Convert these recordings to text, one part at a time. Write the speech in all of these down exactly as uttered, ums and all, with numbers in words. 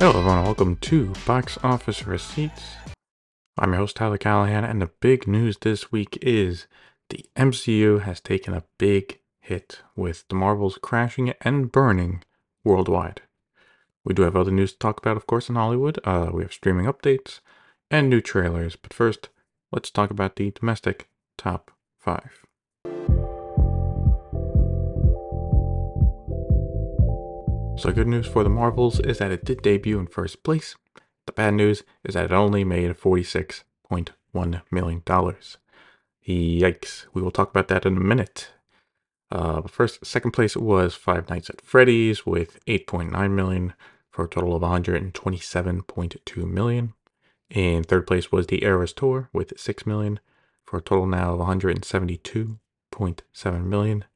Hello everyone, welcome to Box Office Receipts. I'm your host Tyler Callahan, and the big news this week is the M C U has taken a big hit with The Marvels crashing and burning worldwide. We do have other news to talk about, of course, in Hollywood. Uh, we have streaming updates and new trailers, but first, let's talk about the domestic top five. So good news for The Marvels is that it did debut in first place. The bad news is that it only made forty-six point one million dollars. Yikes. We will talk about that in a minute. Uh, but first, second place was Five Nights at Freddy's with eight point nine million dollars for a total of one hundred twenty-seven point two million dollars. In third place was The Eras Tour with six million dollars for a total now of one hundred seventy-two point seven million dollars.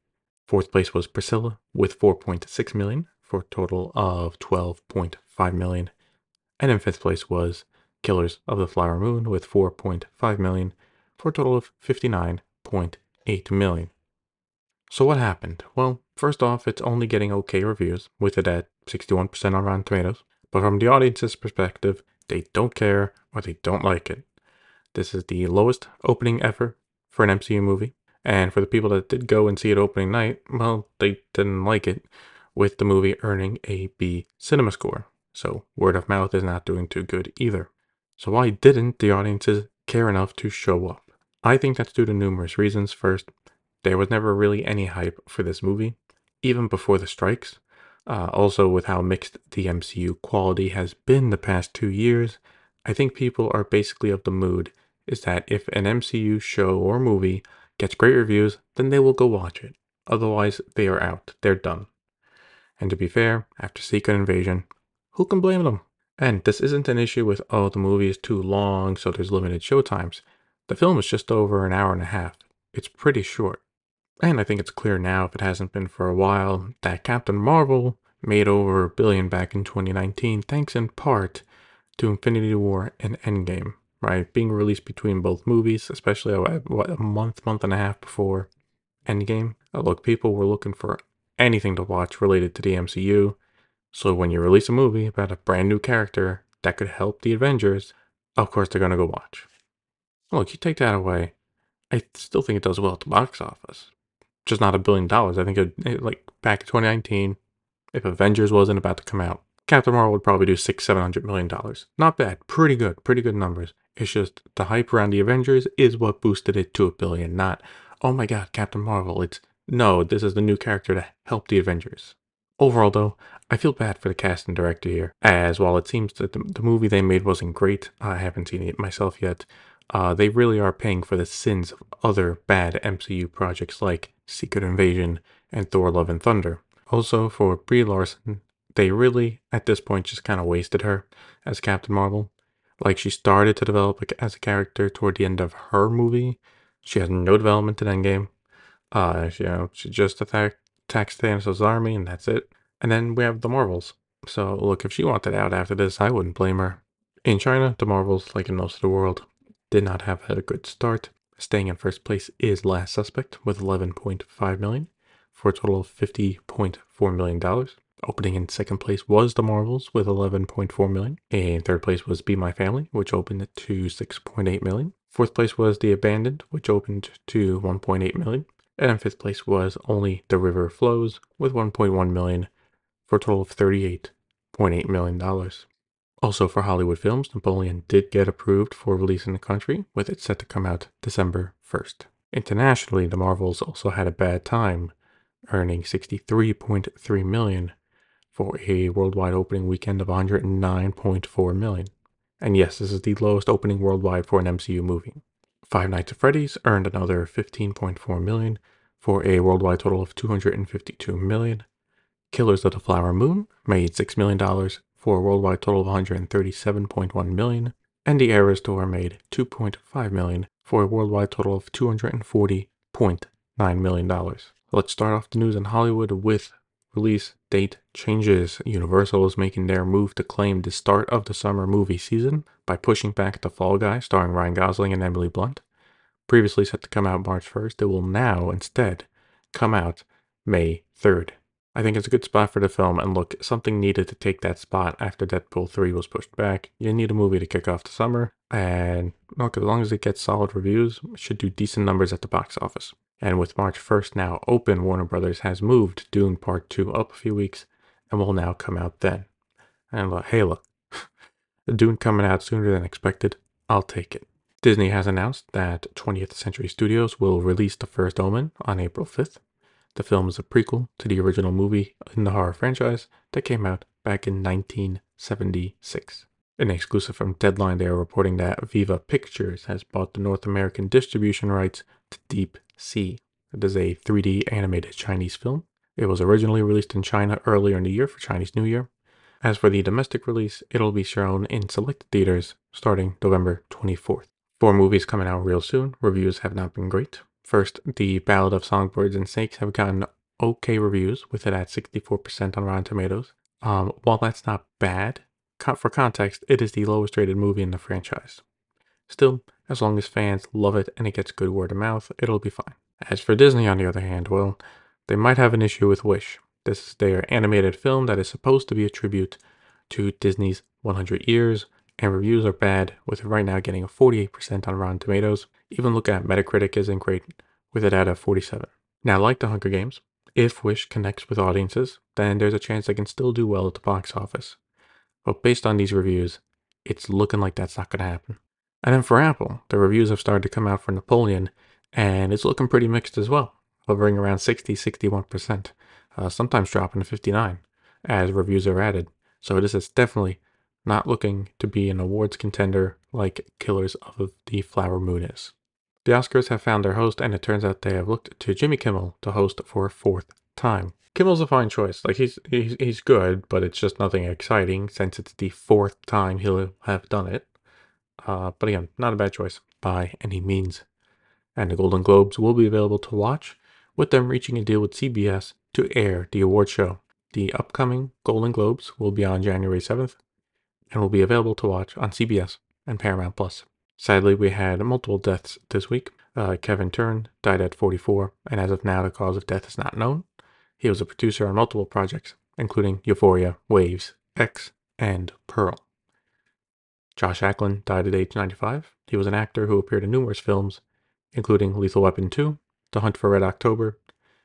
Fourth place was Priscilla with four point six million dollars. for a total of twelve point five million dollars. And in fifth place was Killers of the Flower Moon with four point five million dollars for a total of fifty-nine point eight million dollars. So what happened? Well, first off, it's only getting okay reviews, with it at sixty-one percent on Rotten Tomatoes, but from the audience's perspective, they don't care or they don't like it. This is the lowest opening ever for an M C U movie, and for the people that did go and see it opening night, well, they didn't like it, with the movie earning a B CinemaScore. So word of mouth is not doing too good either. So why didn't the audiences care enough to show up? I think that's due to numerous reasons. First, there was never really any hype for this movie, even before the strikes. Uh, also, with how mixed the M C U quality has been the past two years, I think people are basically of the mood is that if an M C U show or movie gets great reviews, then they will go watch it. Otherwise, they are out. They're done. And to be fair, after Secret Invasion, who can blame them? And this isn't an issue with, oh, the movie is too long, so there's limited showtimes. The film is just over an hour and a half. It's pretty short. And I think it's clear now, if it hasn't been for a while, that Captain Marvel made over a billion back in twenty nineteen, thanks in part to Infinity War and Endgame, right? Being released between both movies, especially what, a month, month and a half before Endgame. Oh, look, people were looking for anything to watch related to the M C U, so when you release a movie about a brand new character that could help the Avengers, of course they're going to go watch. Look, you take that away, I still think it does well at the box office. Just not a billion dollars. I think it, it, like back in twenty nineteen, if Avengers wasn't about to come out, Captain Marvel would probably do six, seven hundred million dollars. Not bad. Pretty good. Pretty good numbers. It's just the hype around the Avengers is what boosted it to a billion, not, oh my god, Captain Marvel, it's no, this is the new character to help the Avengers. Overall, though, I feel bad for the cast and director here, as while it seems that the, the movie they made wasn't great, I haven't seen it myself yet, uh, they really are paying for the sins of other bad M C U projects like Secret Invasion and Thor Love and Thunder. Also, for Brie Larson, they really, at this point, just kind of wasted her as Captain Marvel. Like, she started to develop as a character toward the end of her movie. She has no development in Endgame. Uh, you know, she just attack, attacks Thanos' army, and that's it. And then we have The Marvels. So, look, if she wanted out after this, I wouldn't blame her. In China, The Marvels, like in most of the world, did not have had a good start. Staying in first place is Last Suspect with eleven point five million dollars for a total of fifty point four million dollars. Opening in second place was The Marvels with eleven point four million dollars. In third place was Be My Family, which opened to six point eight million dollars. Fourth place was The Abandoned, which opened to one point eight million dollars. And in fifth place was only The River Flows with one point one million dollars for a total of thirty-eight point eight million dollars. Also for Hollywood films, Napoleon did get approved for release in the country, with it set to come out December first. Internationally, The Marvels also had a bad time, earning sixty-three point three million dollars for a worldwide opening weekend of one hundred nine point four million dollars. And yes, this is the lowest opening worldwide for an M C U movie. Five Nights at Freddy's earned another fifteen point four million dollars for a worldwide total of two hundred fifty-two million dollars. Killers of the Flower Moon made six million dollars for a worldwide total of one hundred thirty-seven point one million dollars. And The Eras Tour made two point five million dollars for a worldwide total of two hundred forty point nine million dollars. Let's start off the news in Hollywood with release date changes. Universal is making their move to claim the start of the summer movie season by pushing back The Fall Guy, starring Ryan Gosling and Emily Blunt. Previously set to come out March first, it will now instead come out May third. I think it's a good spot for the film, and look, something needed to take that spot after Deadpool three was pushed back. You need a movie to kick off the summer, and look, as long as it gets solid reviews, it should do decent numbers at the box office. And with March first now open, Warner Brothers has moved Dune Part two up a few weeks, and will now come out then. And look, hey look, Dune coming out sooner than expected, I'll take it. Disney has announced that twentieth century studios will release The First Omen on April fifth. The film is a prequel to the original movie in the horror franchise that came out back in nineteen seventy-six. An exclusive from Deadline, they are reporting that Viva Pictures has bought the North American distribution rights to Deep Sea. It is a three D animated Chinese film. It was originally released in China earlier in the year for Chinese New Year. As for the domestic release, it'll be shown in select theaters starting November twenty-fourth. Four movies coming out real soon. Reviews have not been great. First, The Ballad of Songbirds and Snakes have gotten okay reviews with it at sixty-four percent on Rotten Tomatoes. Um, while that's not bad, co- for context, it is the lowest rated movie in the franchise. Still, as long as fans love it and it gets good word of mouth, it'll be fine. As for Disney, on the other hand, well, they might have an issue with Wish. This is their animated film that is supposed to be a tribute to Disney's one hundred years, and reviews are bad, with it right now getting a forty-eight percent on Rotten Tomatoes. Even looking at Metacritic isn't great, with it at a forty-seven. Now, like the Hunger Games, if Wish connects with audiences, then there's a chance they can still do well at the box office. But based on these reviews, it's looking like that's not going to happen. And then for Apple, the reviews have started to come out for Napoleon, and it's looking pretty mixed as well, hovering around sixty to sixty-one percent, uh, sometimes dropping to fifty-nine percent as reviews are added. So this is definitely not looking to be an awards contender like Killers of the Flower Moon is. The Oscars have found their host, and it turns out they have looked to Jimmy Kimmel to host for a fourth time. Kimmel's a fine choice. Like, he's he's, he's good, but it's just nothing exciting since it's the fourth time he'll have done it. Uh, but again, not a bad choice by any means. And the Golden Globes will be available to watch, with them reaching a deal with C B S to air the award show. The upcoming Golden Globes will be on January seventh. And will be available to watch on C B S and Paramount plus. Sadly, we had multiple deaths this week. Uh, Kevin Tyrn died at forty-four, and as of now, the cause of death is not known. He was a producer on multiple projects, including Euphoria, Waves, X, and Pearl. Josh Ackland died at age ninety-five. He was an actor who appeared in numerous films, including Lethal Weapon two, The Hunt for Red October,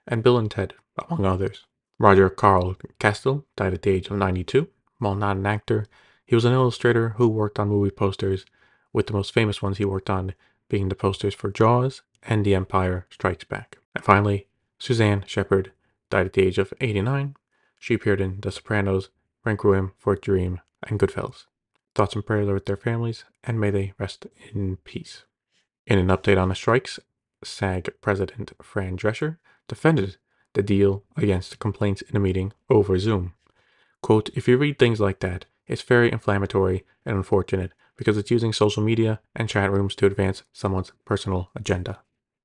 and Bill and Ted, among others. Roger Carl Castell died at the age of ninety-two. While not an actor, he was an illustrator who worked on movie posters, with the most famous ones he worked on being the posters for Jaws and The Empire Strikes Back. And finally, Suzanne Shepherd died at the age of eighty-nine. She appeared in The Sopranos, Requiem for a Dream, and Goodfellas. Thoughts and prayers are with their families, and may they rest in peace. In an update on the strikes, SAG President Fran Drescher defended the deal against complaints in a meeting over Zoom. Quote, "If you read things like that, it's very inflammatory and unfortunate because it's using social media and chat rooms to advance someone's personal agenda."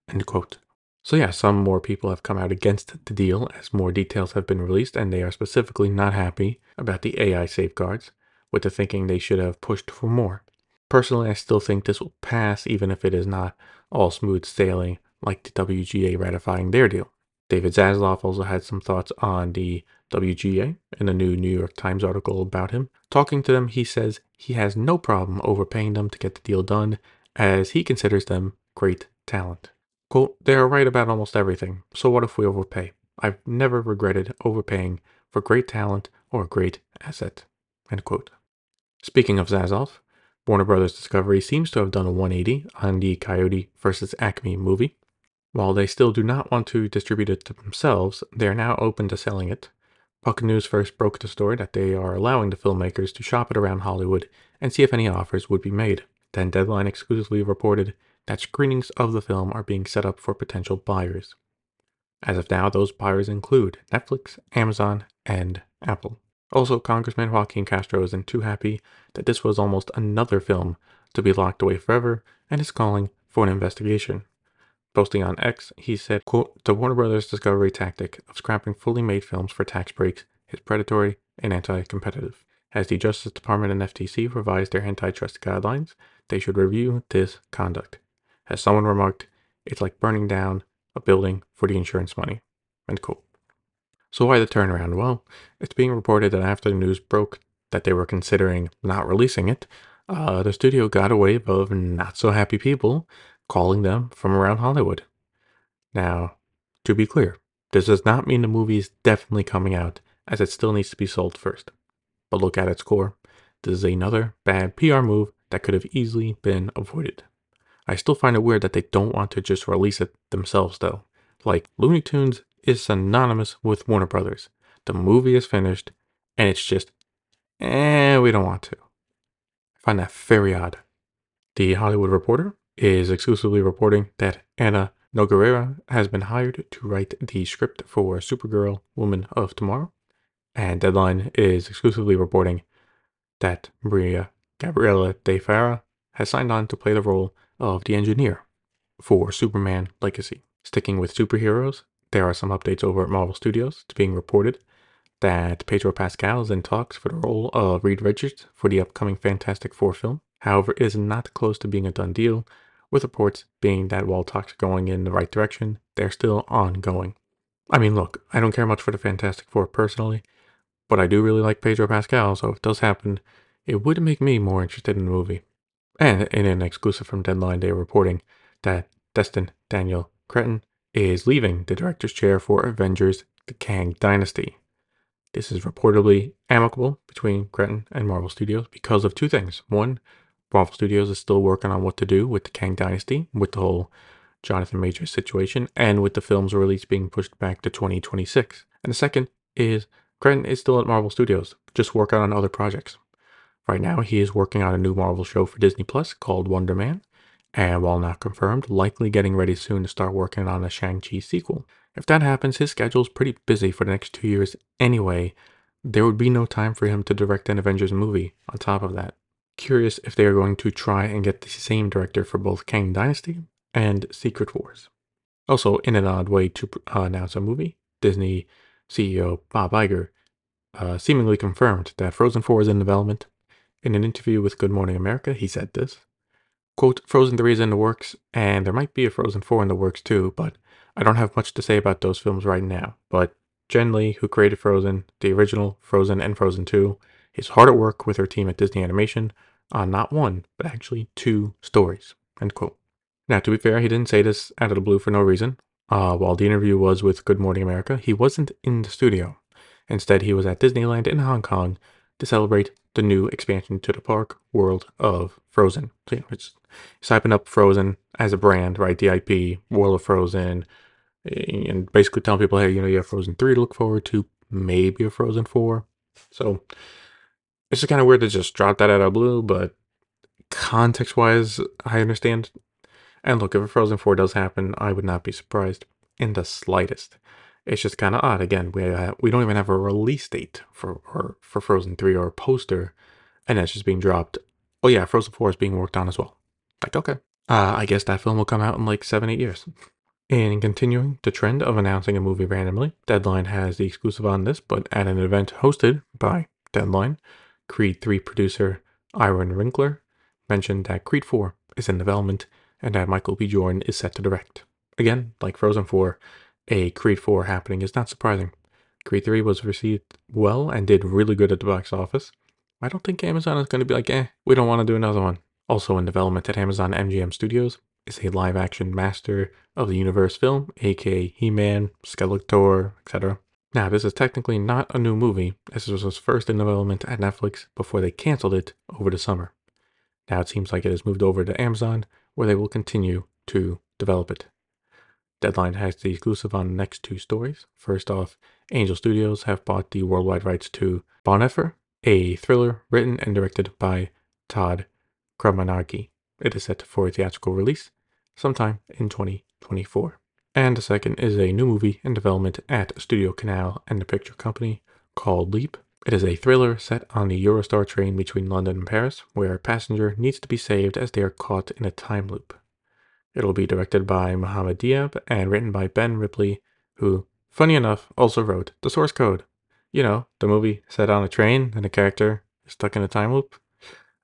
End quote. So yeah, some more people have come out against the deal as more details have been released, and they are specifically not happy about the A I safeguards, with the thinking they should have pushed for more. Personally, I still think this will pass even if it is not all smooth sailing like the W G A ratifying their deal. David Zaslav also had some thoughts on the W G A in a new New York Times article about him. Talking to them, he says he has no problem overpaying them to get the deal done, as he considers them great talent. Quote, "They are right about almost everything, so what if we overpay? I've never regretted overpaying for great talent or a great asset." End quote. Speaking of Zaslav, Warner Brothers Discovery seems to have done a one eighty on the Coyote versus Acme movie. While they still do not want to distribute it to themselves, they are now open to selling it. Puck News first broke the story that they are allowing the filmmakers to shop it around Hollywood and see if any offers would be made. Then Deadline exclusively reported that screenings of the film are being set up for potential buyers. As of now, those buyers include Netflix, Amazon, and Apple. Also, Congressman Joaquin Castro isn't too happy that this was almost another film to be locked away forever and is calling for an investigation. Posting on X, he said, quote, "The Warner Brothers Discovery tactic of scrapping fully made films for tax breaks is predatory and anti-competitive. As the Justice Department and F T C revised their antitrust guidelines, they should review this conduct. As someone remarked, it's like burning down a building for the insurance money." End quote. So why the turnaround? Well, it's being reported that after the news broke that they were considering not releasing it, uh, the studio got a wave of not-so-happy people calling them from around Hollywood. Now, to be clear, this does not mean the movie is definitely coming out, as it still needs to be sold first. But look at its core, this is another bad P R move that could have easily been avoided. I still find it weird that they don't want to just release it themselves though. Like, Looney Tunes is synonymous with Warner Brothers. The movie is finished, and it's just, eh, we don't want to. I find that very odd. The Hollywood Reporter is exclusively reporting that Anna Nogueira has been hired to write the script for Supergirl, Woman of Tomorrow. And Deadline is exclusively reporting that Maria Gabriela de Farah has signed on to play the role of the engineer for Superman Legacy. Sticking with superheroes, there are some updates over at Marvel Studios. It's being reported that Pedro Pascal is in talks for the role of Reed Richards for the upcoming Fantastic Four film. However, it is not close to being a done deal, with reports being that while talks are going in the right direction, they're still ongoing. I mean, look, I don't care much for the Fantastic Four personally, but I do really like Pedro Pascal, so if it does happen, it would make me more interested in the movie. And in an exclusive from Deadline, they are reporting that Destin Daniel Cretton is leaving the director's chair for Avengers The Kang Dynasty. This is reportedly amicable between Cretton and Marvel Studios because of two things. One, Marvel Studios is still working on what to do with the Kang Dynasty, with the whole Jonathan Majors situation, and with the film's release being pushed back to twenty twenty-six. And the second is Cretton is still at Marvel Studios, just working on other projects. Right now, he is working on a new Marvel show for Disney Plus called Wonder Man, and while not confirmed, likely getting ready soon to start working on a Shang-Chi sequel. If that happens, his schedule is pretty busy for the next two years anyway. There would be no time for him to direct an Avengers movie on top of that. Curious if they are going to try and get the same director for both Kang Dynasty and Secret Wars. Also, in an odd way to uh, announce a movie, Disney C E O Bob Iger uh, seemingly confirmed that Frozen four is in development. In an interview with Good Morning America, he said this, quote, Frozen three is in the works, and there might be a Frozen four in the works too, but I don't have much to say about those films right now. But Jen Lee, who created Frozen, the original Frozen and Frozen two, is hard at work with her team at Disney Animation on not one, but actually two stories, end quote. Now, to be fair, he didn't say this out of the blue for no reason. Uh, while the interview was with Good Morning America, he wasn't in the studio. Instead, he was at Disneyland in Hong Kong to celebrate the new expansion to the park world of Frozen. So, you know, it's, it's hyping up Frozen as a brand, right? The I P, World of Frozen, and basically telling people, hey, you know, you have Frozen three to look forward to, maybe a Frozen four. So it's just kind of weird to just drop that out of blue, but context-wise, I understand. And look, if a Frozen four does happen, I would not be surprised in the slightest. It's just kind of odd. Again, we have, we don't even have a release date for or, for Frozen three or a poster, and that's just being dropped. Oh yeah, Frozen four is being worked on as well. Like, okay. Uh, I guess that film will come out in like seven, eight years. In continuing the trend of announcing a movie randomly, Deadline has the exclusive on this, but at an event hosted by Deadline, Creed three producer Iron Winkler mentioned that Creed four is in development and that Michael B. Jordan is set to direct. Again, like Frozen four, a Creed four happening is not surprising. Creed three was received well and did really good at the box office. I don't think Amazon is going to be like, eh, we don't want to do another one. Also in development at Amazon M G M Studios is a live-action Master of the Universe film, aka He-Man, Skeletor, et cetera. Now, this is technically not a new movie, as this was first in development at Netflix before they canceled it over the summer. Now it seems like it has moved over to Amazon, where they will continue to develop it. Deadline has the exclusive on the next two stories. First off, Angel Studios have bought the worldwide rights to Bonheffer, a thriller written and directed by Todd Kramanagi. It is set for a theatrical release sometime in twenty twenty-four. And the second is a new movie in development at Studio Canal and the Picture Company called Leap. It is a thriller set on the Eurostar train between London and Paris, where a passenger needs to be saved as they are caught in a time loop. It'll be directed by Mohamed Diab and written by Ben Ripley, who, funny enough, also wrote the source code. You know, the movie set on a train and a character is stuck in a time loop.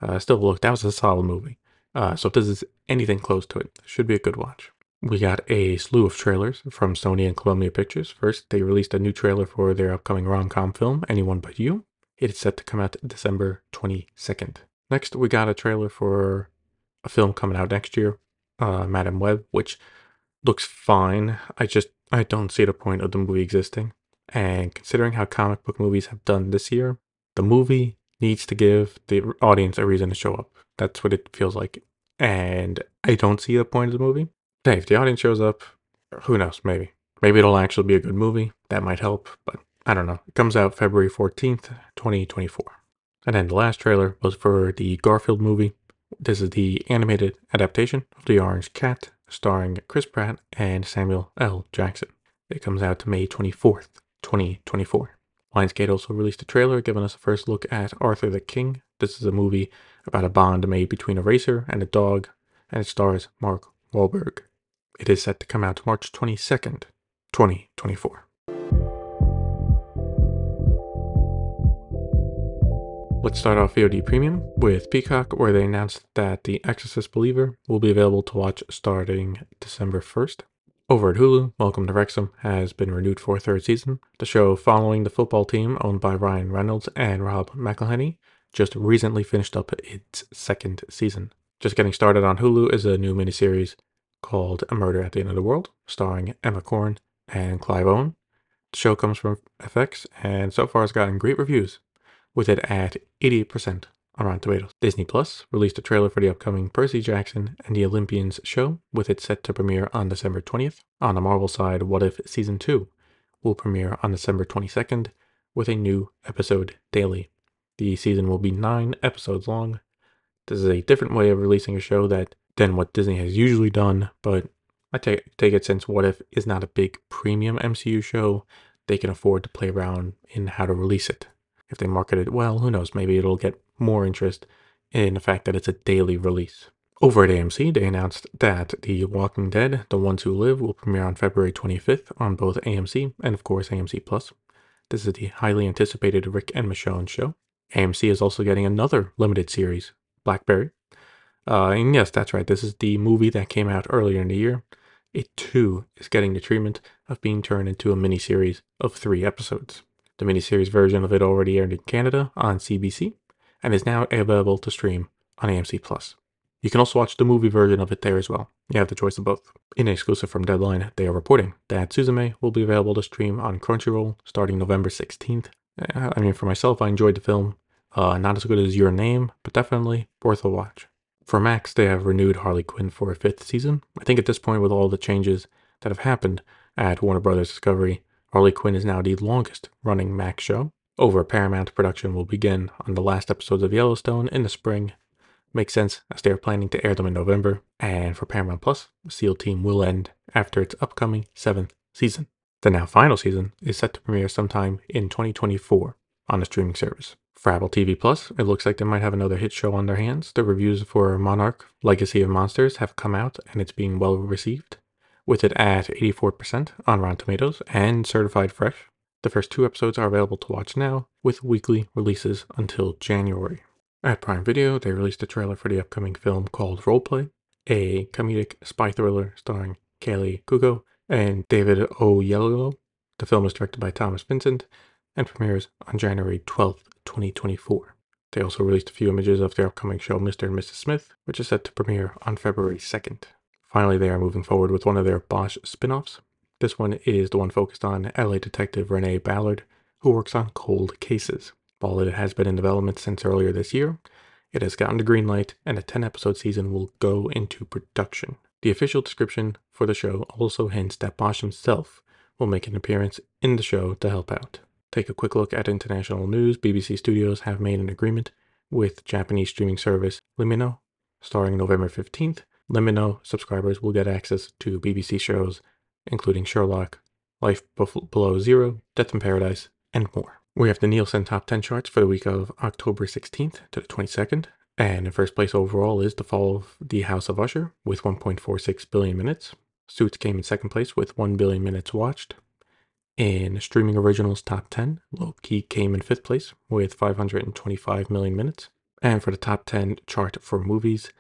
Uh, still, look, that was a solid movie. Uh, so if this is anything close to it, it should be a good watch. We got a slew of trailers from Sony and Columbia Pictures. First, they released a new trailer for their upcoming rom-com film, Anyone But You. It is set to come out December twenty-second. Next, we got a trailer for a film coming out next year, uh, Madame Web, which looks fine. I just, I don't see the point of the movie existing. And considering how comic book movies have done this year, the movie needs to give the audience a reason to show up. That's what it feels like. And I don't see the point of the movie. Hey, if the audience shows up, who knows, maybe. Maybe it'll actually be a good movie. That might help, but I don't know. It comes out February fourteenth, twenty twenty-four. And then the last trailer was for the Garfield movie. This is the animated adaptation of The Orange Cat, starring Chris Pratt and Samuel L. Jackson. It comes out to May twenty-fourth, twenty twenty-four. Lionsgate also released a trailer giving us a first look at Arthur the King. This is a movie about a bond made between a racer and a dog, and it stars Mark Wahlberg. It is set to come out March twenty-second, twenty twenty-four. Let's start off V O D Premium with Peacock, where they announced that The Exorcist Believer will be available to watch starting December first. Over at Hulu, Welcome to Wrexham has been renewed for a third season. The show following the football team owned by Ryan Reynolds and Rob McElhenney just recently finished up its second season. Just getting started on Hulu is a new miniseries called A Murder at the End of the World, starring Emma Corrin and Clive Owen. The show comes from F X and so far has gotten great reviews, with it at eighty-eight percent on Rotten Tomatoes. Disney Plus released a trailer for the upcoming Percy Jackson and the Olympians show, with it set to premiere on December twentieth. On the Marvel side, What If Season two will premiere on December twenty-second with a new episode daily. The season will be nine episodes long. This is a different way of releasing a show that than what Disney has usually done, but I take, take it since What If is not a big premium M C U show, they can afford to play around in how to release it. If they market it well, who knows, maybe it'll get more interest in the fact that it's a daily release. Over at A M C, they announced that The Walking Dead, The Ones Who Live, will premiere on February twenty-fifth on both A M C and, of course, A M C Plus. This is the highly anticipated Rick and Michonne show. A M C is also getting another limited series, Blackberry. Uh, and yes, that's right, this is the movie that came out earlier in the year. It, too, is getting the treatment of being turned into a miniseries of three episodes. The miniseries version of it already aired in Canada on C B C and is now available to stream on A M C Plus. You can also watch the movie version of it there as well. You have the choice of both. In exclusive from Deadline, they are reporting that Suzume will be available to stream on Crunchyroll starting November sixteenth. I mean, for myself, I enjoyed the film. Uh, not as good as Your Name, but definitely worth a watch. For Max, they have renewed Harley Quinn for a fifth season. I think at this point, with all the changes that have happened at Warner Brothers Discovery, Harley Quinn is now the longest running Max show. Over at Paramount, production will begin on the last episodes of Yellowstone in the spring. Makes sense as they are planning to air them in November. And for Paramount Plus, SEAL Team will end after its upcoming seventh season. The now final season is set to premiere sometime in twenty twenty-four on the streaming service. For Apple T V Plus, it looks like they might have another hit show on their hands. The reviews for Monarch: Legacy of Monsters have come out and it's being well received, with it at eighty-four percent on Rotten Tomatoes and certified fresh. The first two episodes are available to watch now, with weekly releases until January. At Prime Video, they released a trailer for the upcoming film called Roleplay, a comedic spy thriller starring Kaylee Cuoco and David Oyelowo. The film is directed by Thomas Vincent and premieres on January twelfth, twenty twenty-four. They also released a few images of their upcoming show Mister and Missus Smith, which is set to premiere on February second. Finally, they are moving forward with one of their Bosch spin-offs. This one is the one focused on L A detective Renee Ballard, who works on cold cases. While it has been in development since earlier this year, it has gotten the green light and a ten-episode season will go into production. The official description for the show also hints that Bosch himself will make an appearance in the show to help out. Take a quick look at international news. B B C Studios have made an agreement with Japanese streaming service Limino, starting November fifteenth. Limino subscribers will get access to B B C shows, including Sherlock, Life Below Zero, Death in Paradise, and more. We have the Nielsen Top ten charts for the week of October sixteenth to the twenty-second, and in first place overall is The Fall of the House of Usher with one point four six billion minutes. Suits came in second place with one billion minutes watched. In Streaming Originals Top ten, Low Key came in fifth place with five hundred twenty-five million minutes. And for the Top ten chart for movies,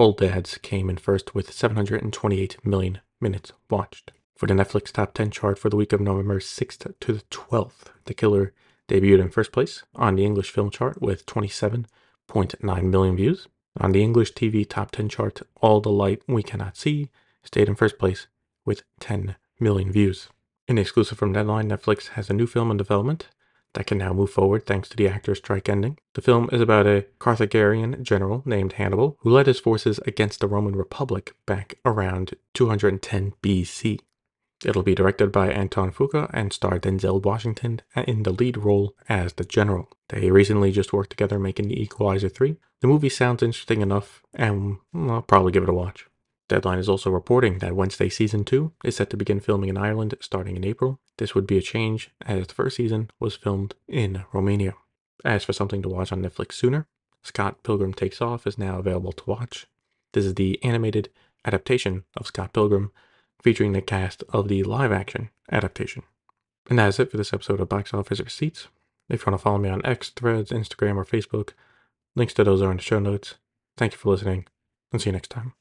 Old Dads came in first with seven hundred twenty-eight million minutes watched. For the Netflix Top ten chart for the week of November sixth to the twelfth, The Killer debuted in first place on the English film chart with twenty-seven point nine million views. On the English T V Top ten chart, All the Light We Cannot See stayed in first place with ten million views. In exclusive from Deadline, Netflix has a new film in development that can now move forward thanks to the actor's strike ending. The film is about a Carthaginian general named Hannibal who led his forces against the Roman Republic back around two hundred ten B C. It'll be directed by Anton Fuqua and star Denzel Washington in the lead role as the general. They recently just worked together making The Equalizer three. The movie sounds interesting enough, and I'll probably give it a watch. Deadline is also reporting that Wednesday Season two is set to begin filming in Ireland starting in April. This would be a change, as the first season was filmed in Romania. As for something to watch on Netflix sooner, Scott Pilgrim Takes Off is now available to watch. This is the animated adaptation of Scott Pilgrim, featuring the cast of the live-action adaptation. And that is it for this episode of Box Office Receipts. If you want to follow me on X, Threads, Instagram, or Facebook, links to those are in the show notes. Thank you for listening, and see you next time.